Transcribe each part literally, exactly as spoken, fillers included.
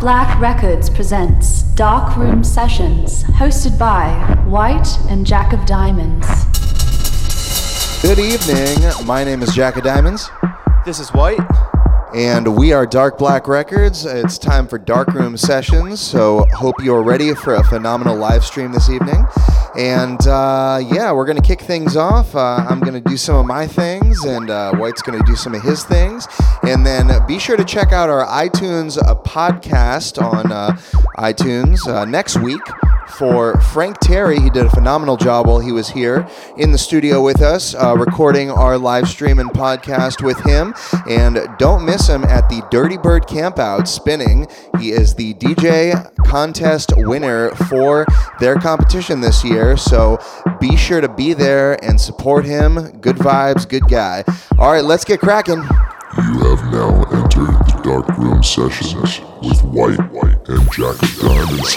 Dark Black Records presents Dark Room Sessions, hosted by White and Jack of Diamonds. Good evening, my name is Jack of Diamonds. This is White. And we are Dark Black Records. It's time for Dark Room Sessions, so hope you're ready for a phenomenal live stream this evening. And uh, yeah, we're going to kick things off. Uh, I'm going to do some of my things, and uh, White's going to do some of his things. And then be sure to check out our iTunes uh, podcast on uh, iTunes uh, next week for Frank Terry. He did a phenomenal job while he was here in the studio with us, uh, recording our live stream and podcast with him. And don't miss him at the Dirty Bird Campout spinning. He is the D J contest winner for their competition this year. So be sure to be there and support him. Good vibes, good guy. All right, let's get cracking. You have now entered the Dark Room Sessions with White, White and Jack of Diamonds.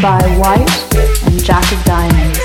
By White and Jack of Diamonds.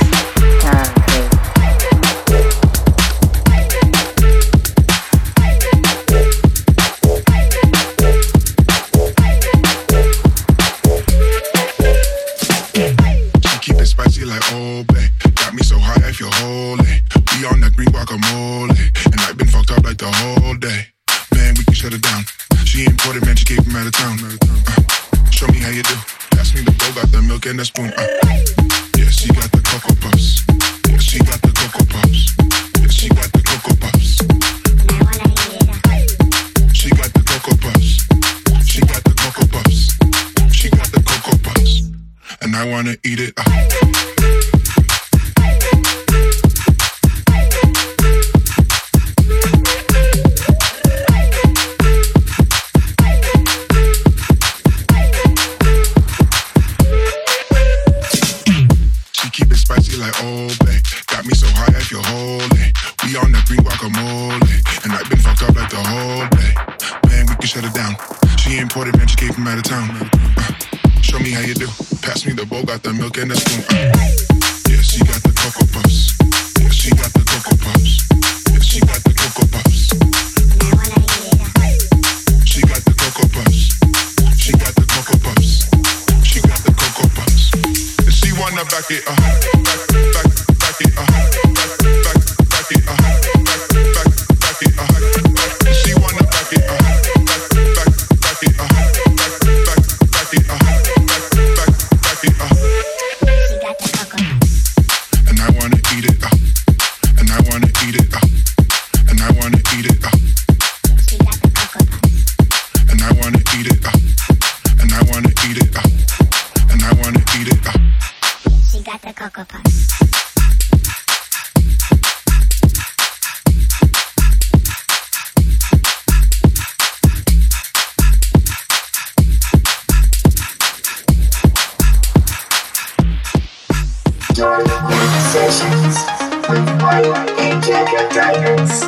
White and Jack of Diamonds.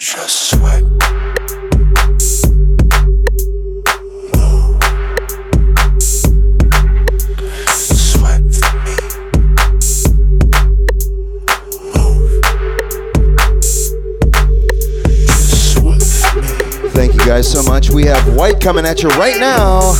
Just sweat. Thank you guys so much. We have White coming at you right now.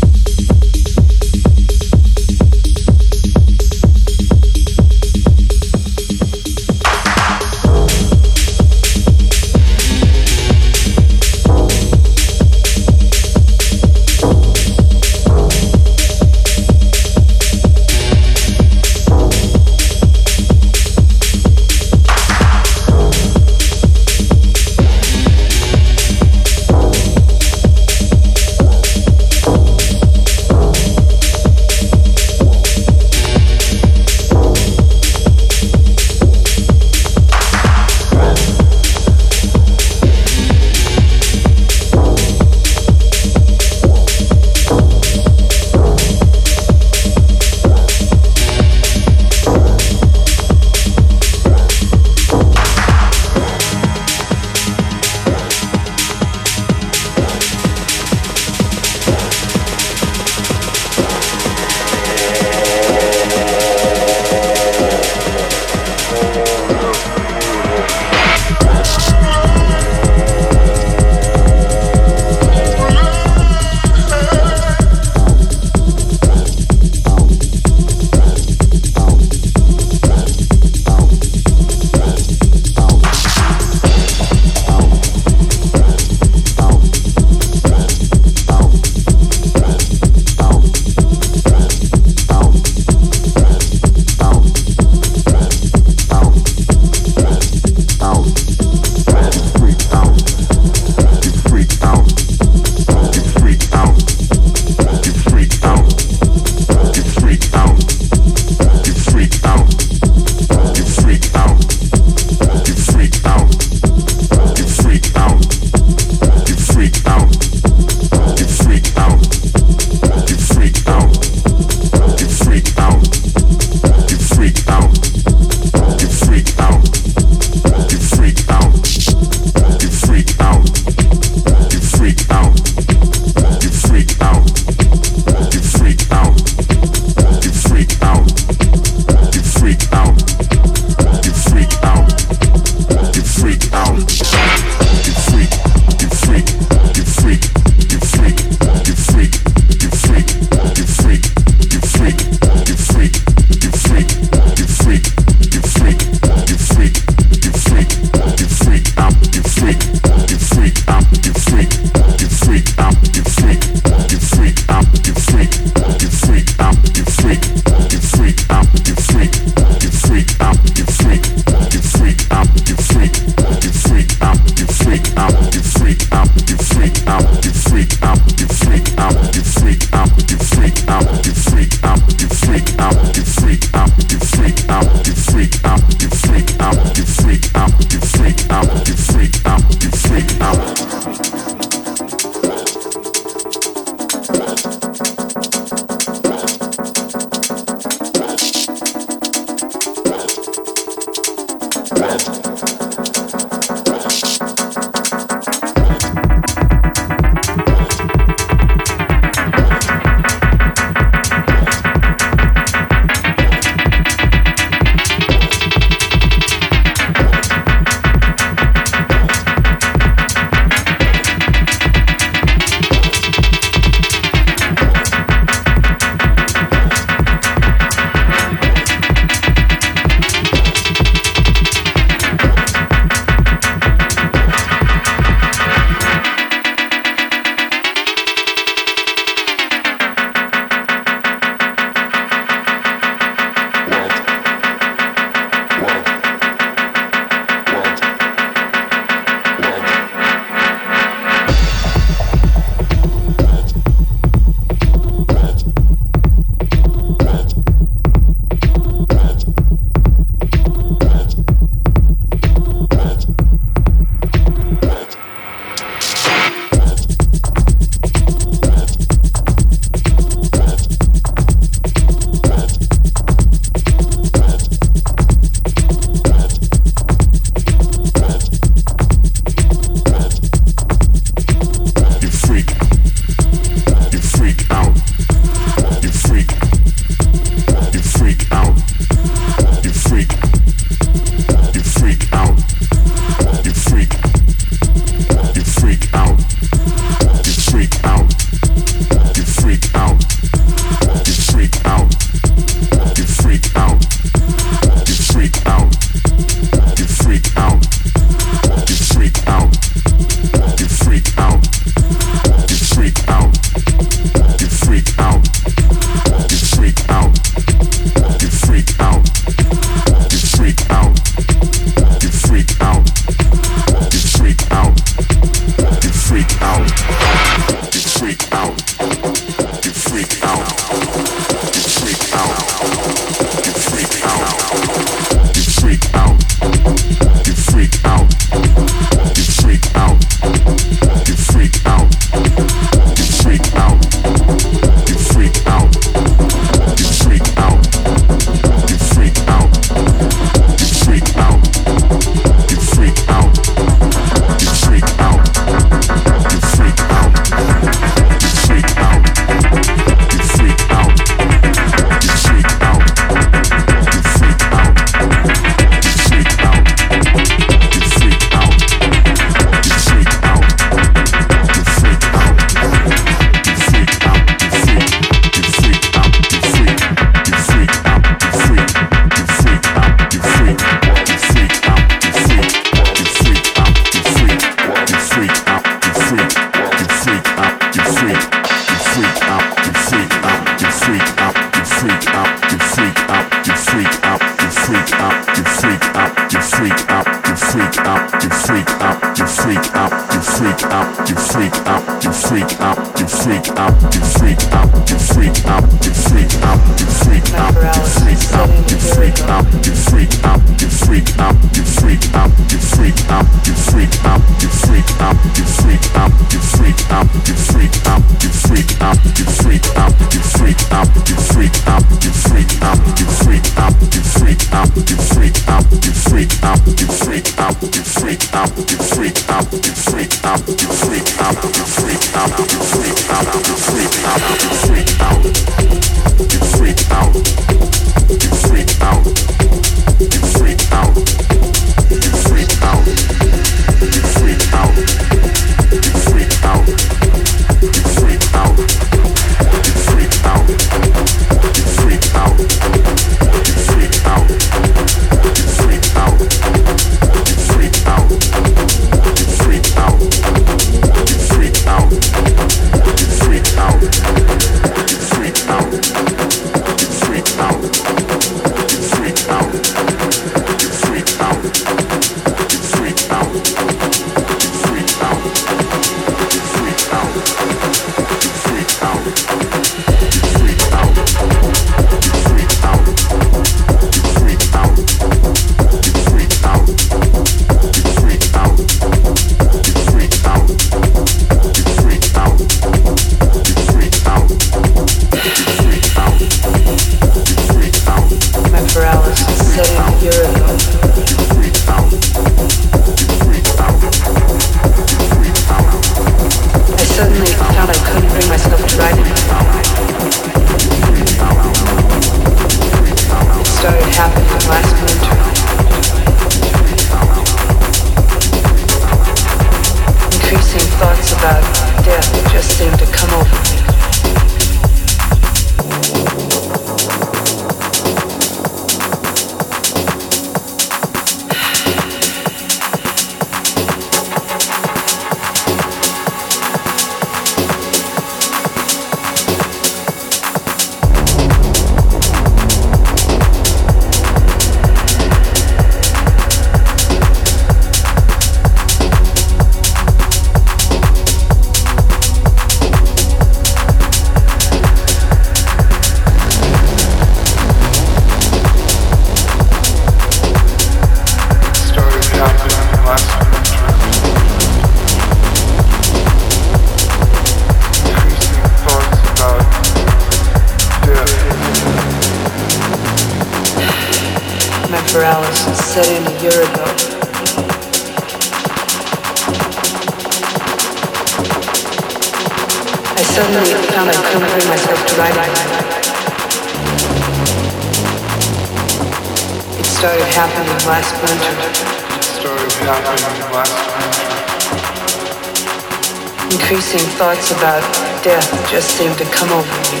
Thoughts about death just seemed to come over me.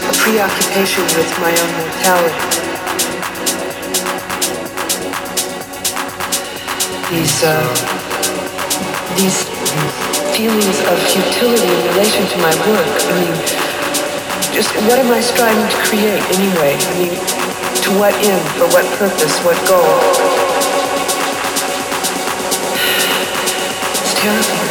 A preoccupation with my own mortality. These, uh, these feelings of futility in relation to my work. I mean, just what am I striving to create anyway? I mean, to what end? For what purpose? What goal? Terrible.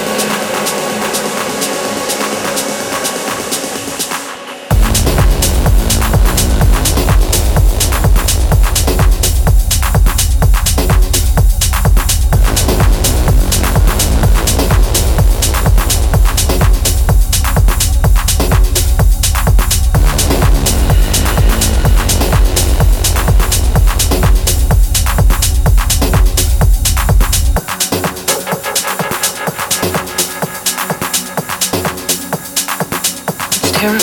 Terry.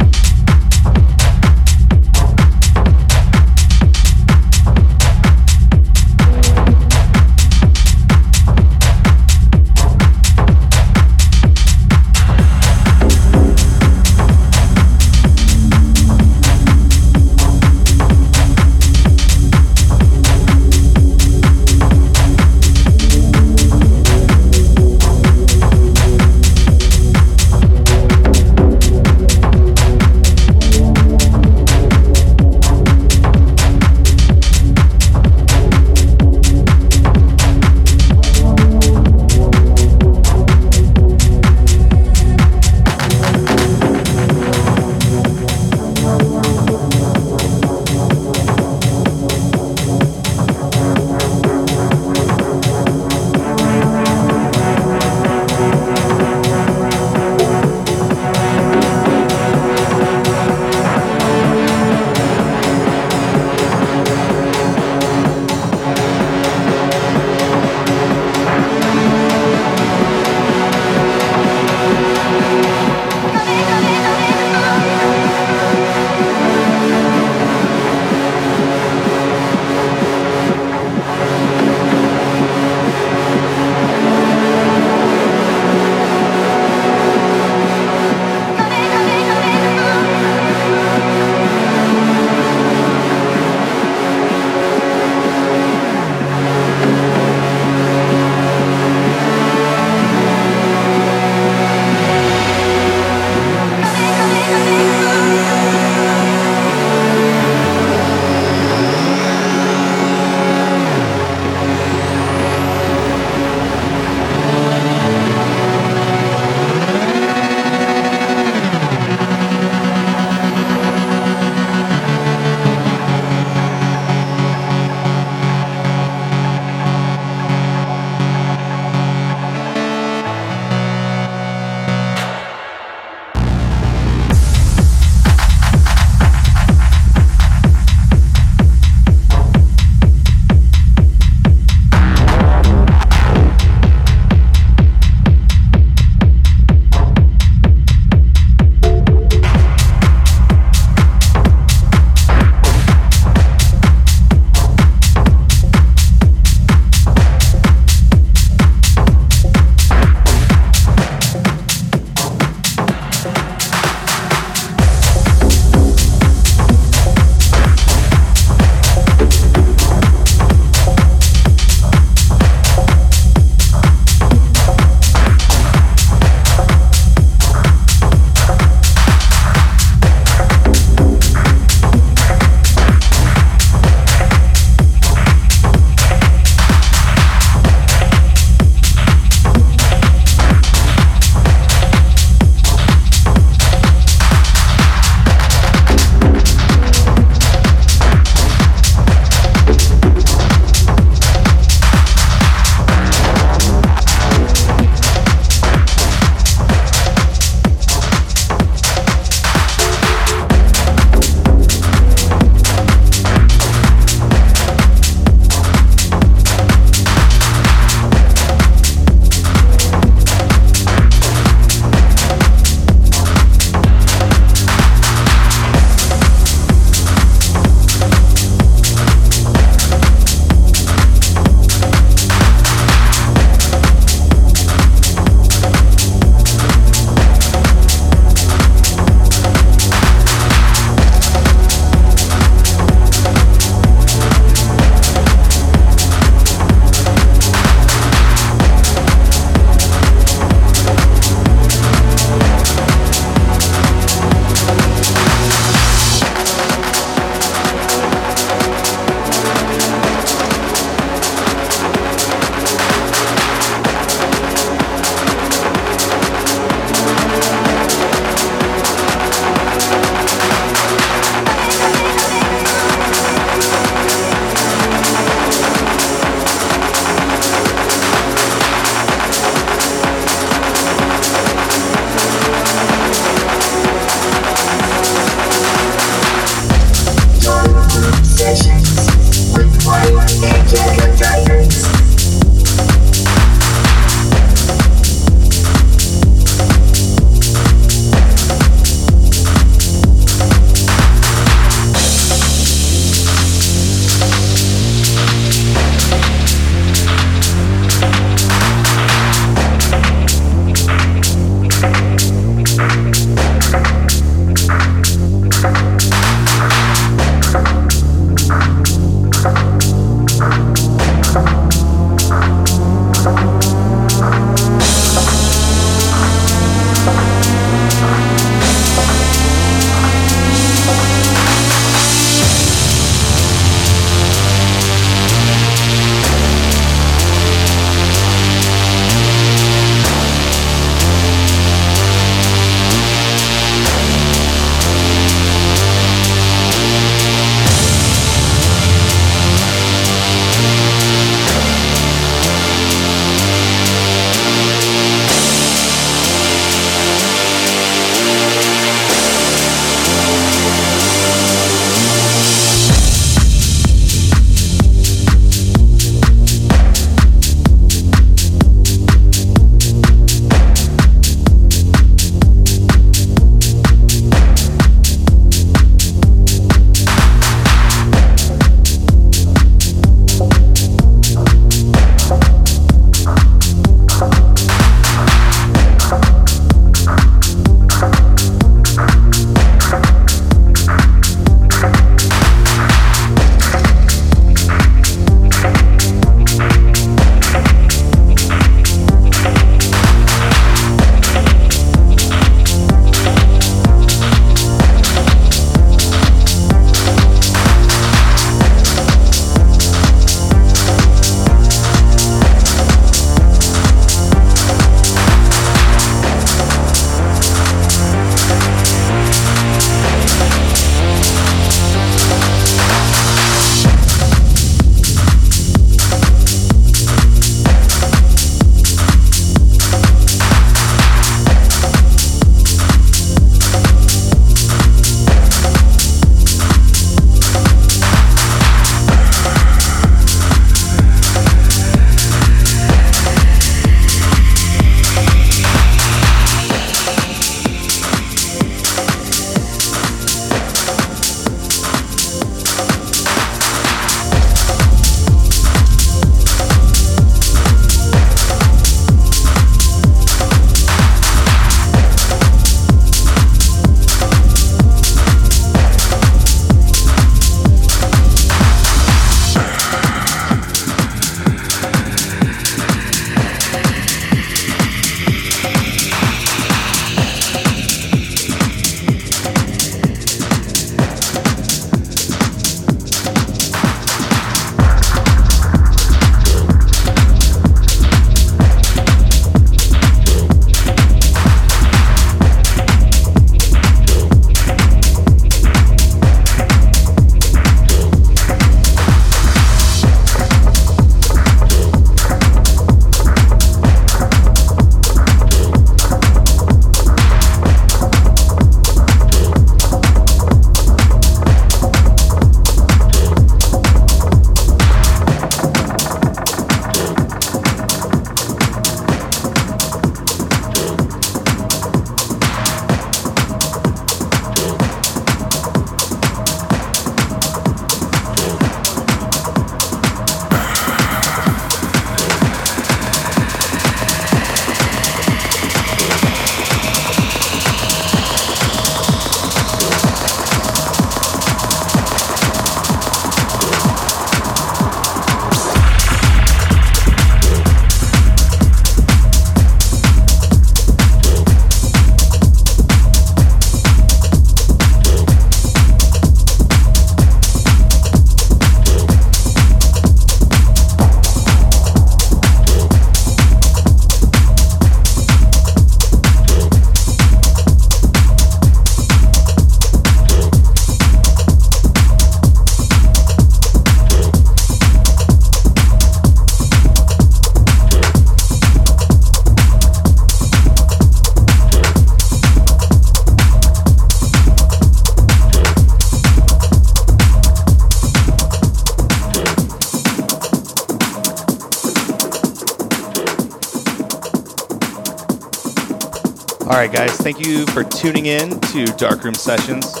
right, guys, thank you for tuning in to Dark Room Sessions.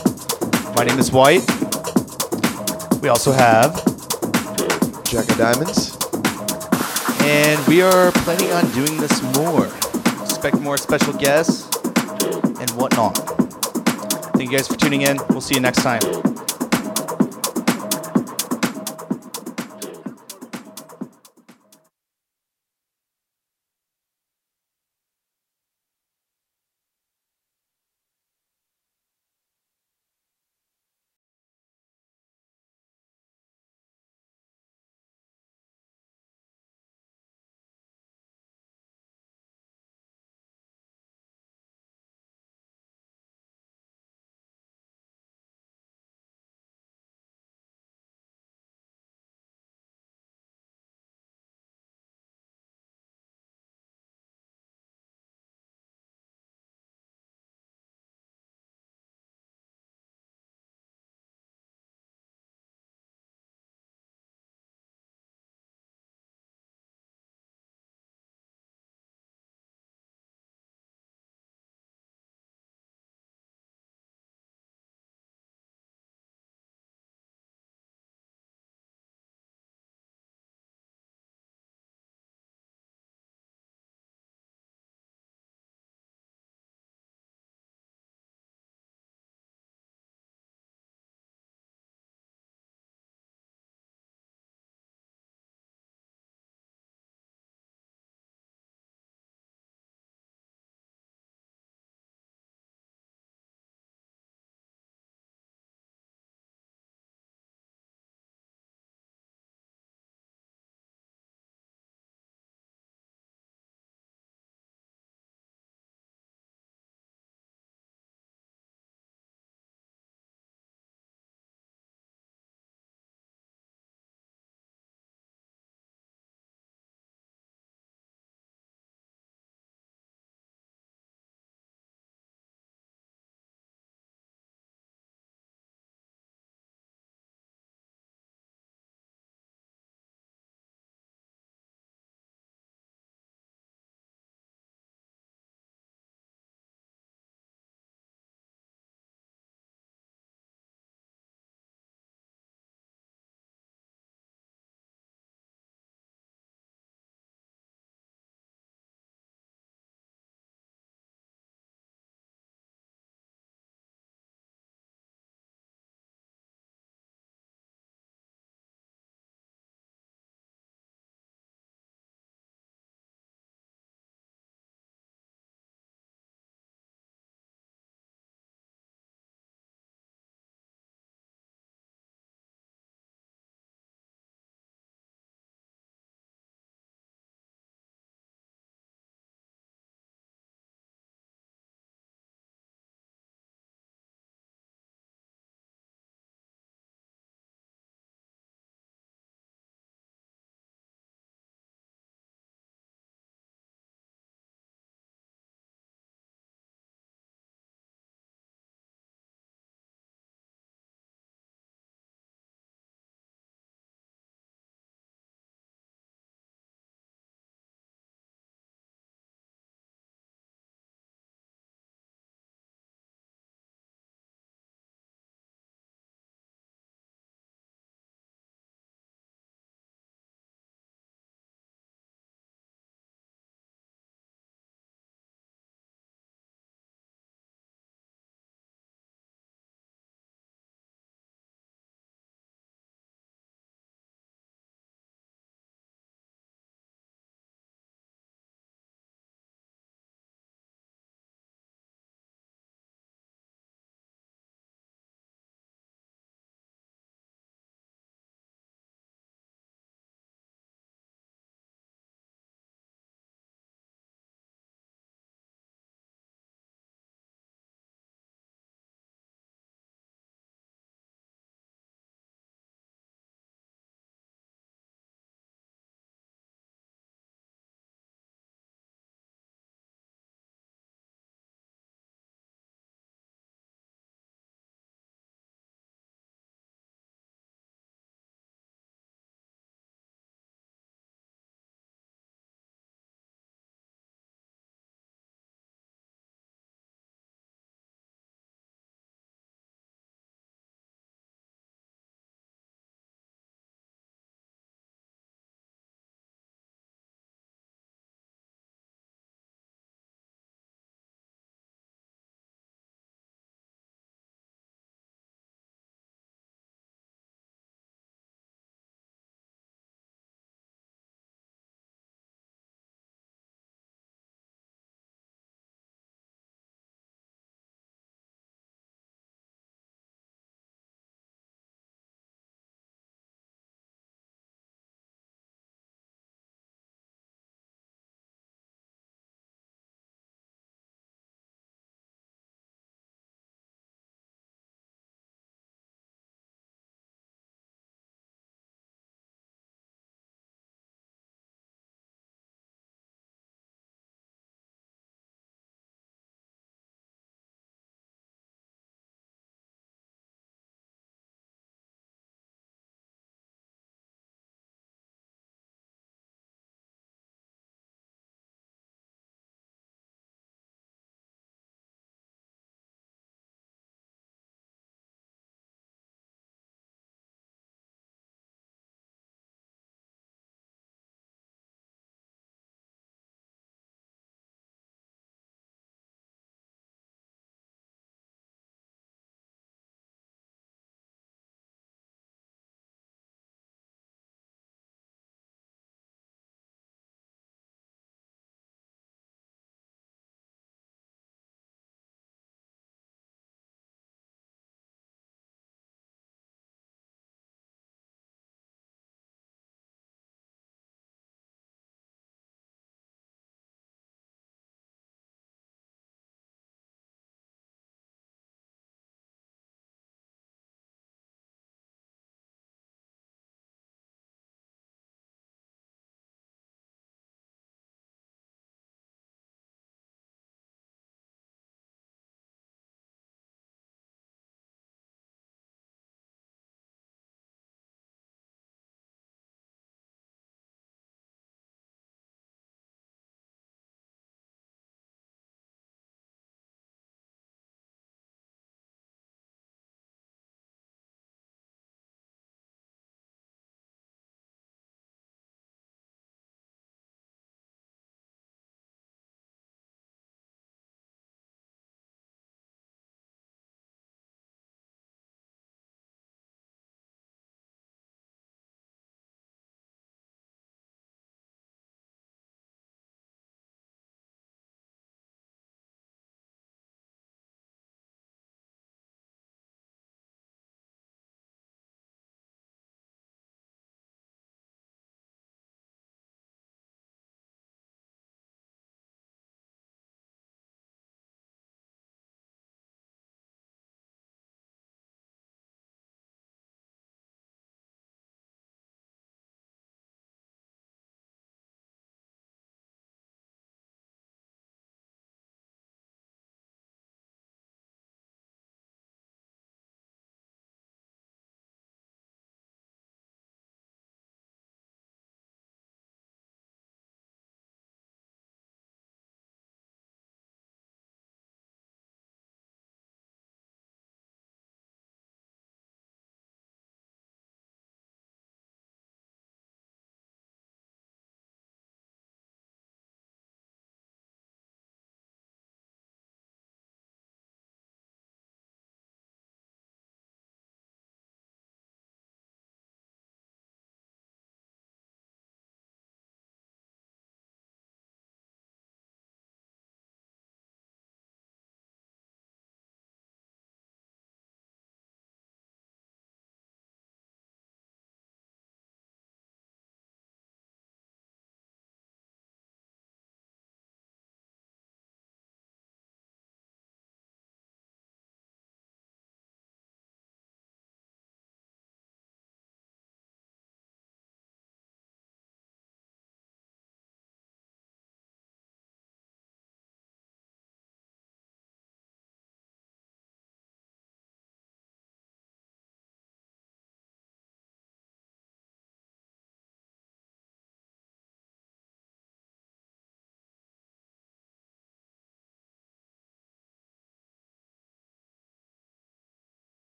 My name is White. We also have Jack of Diamonds. And we are planning on doing this more. Expect more special guests and whatnot. Thank you guys for tuning in. We'll see you next time.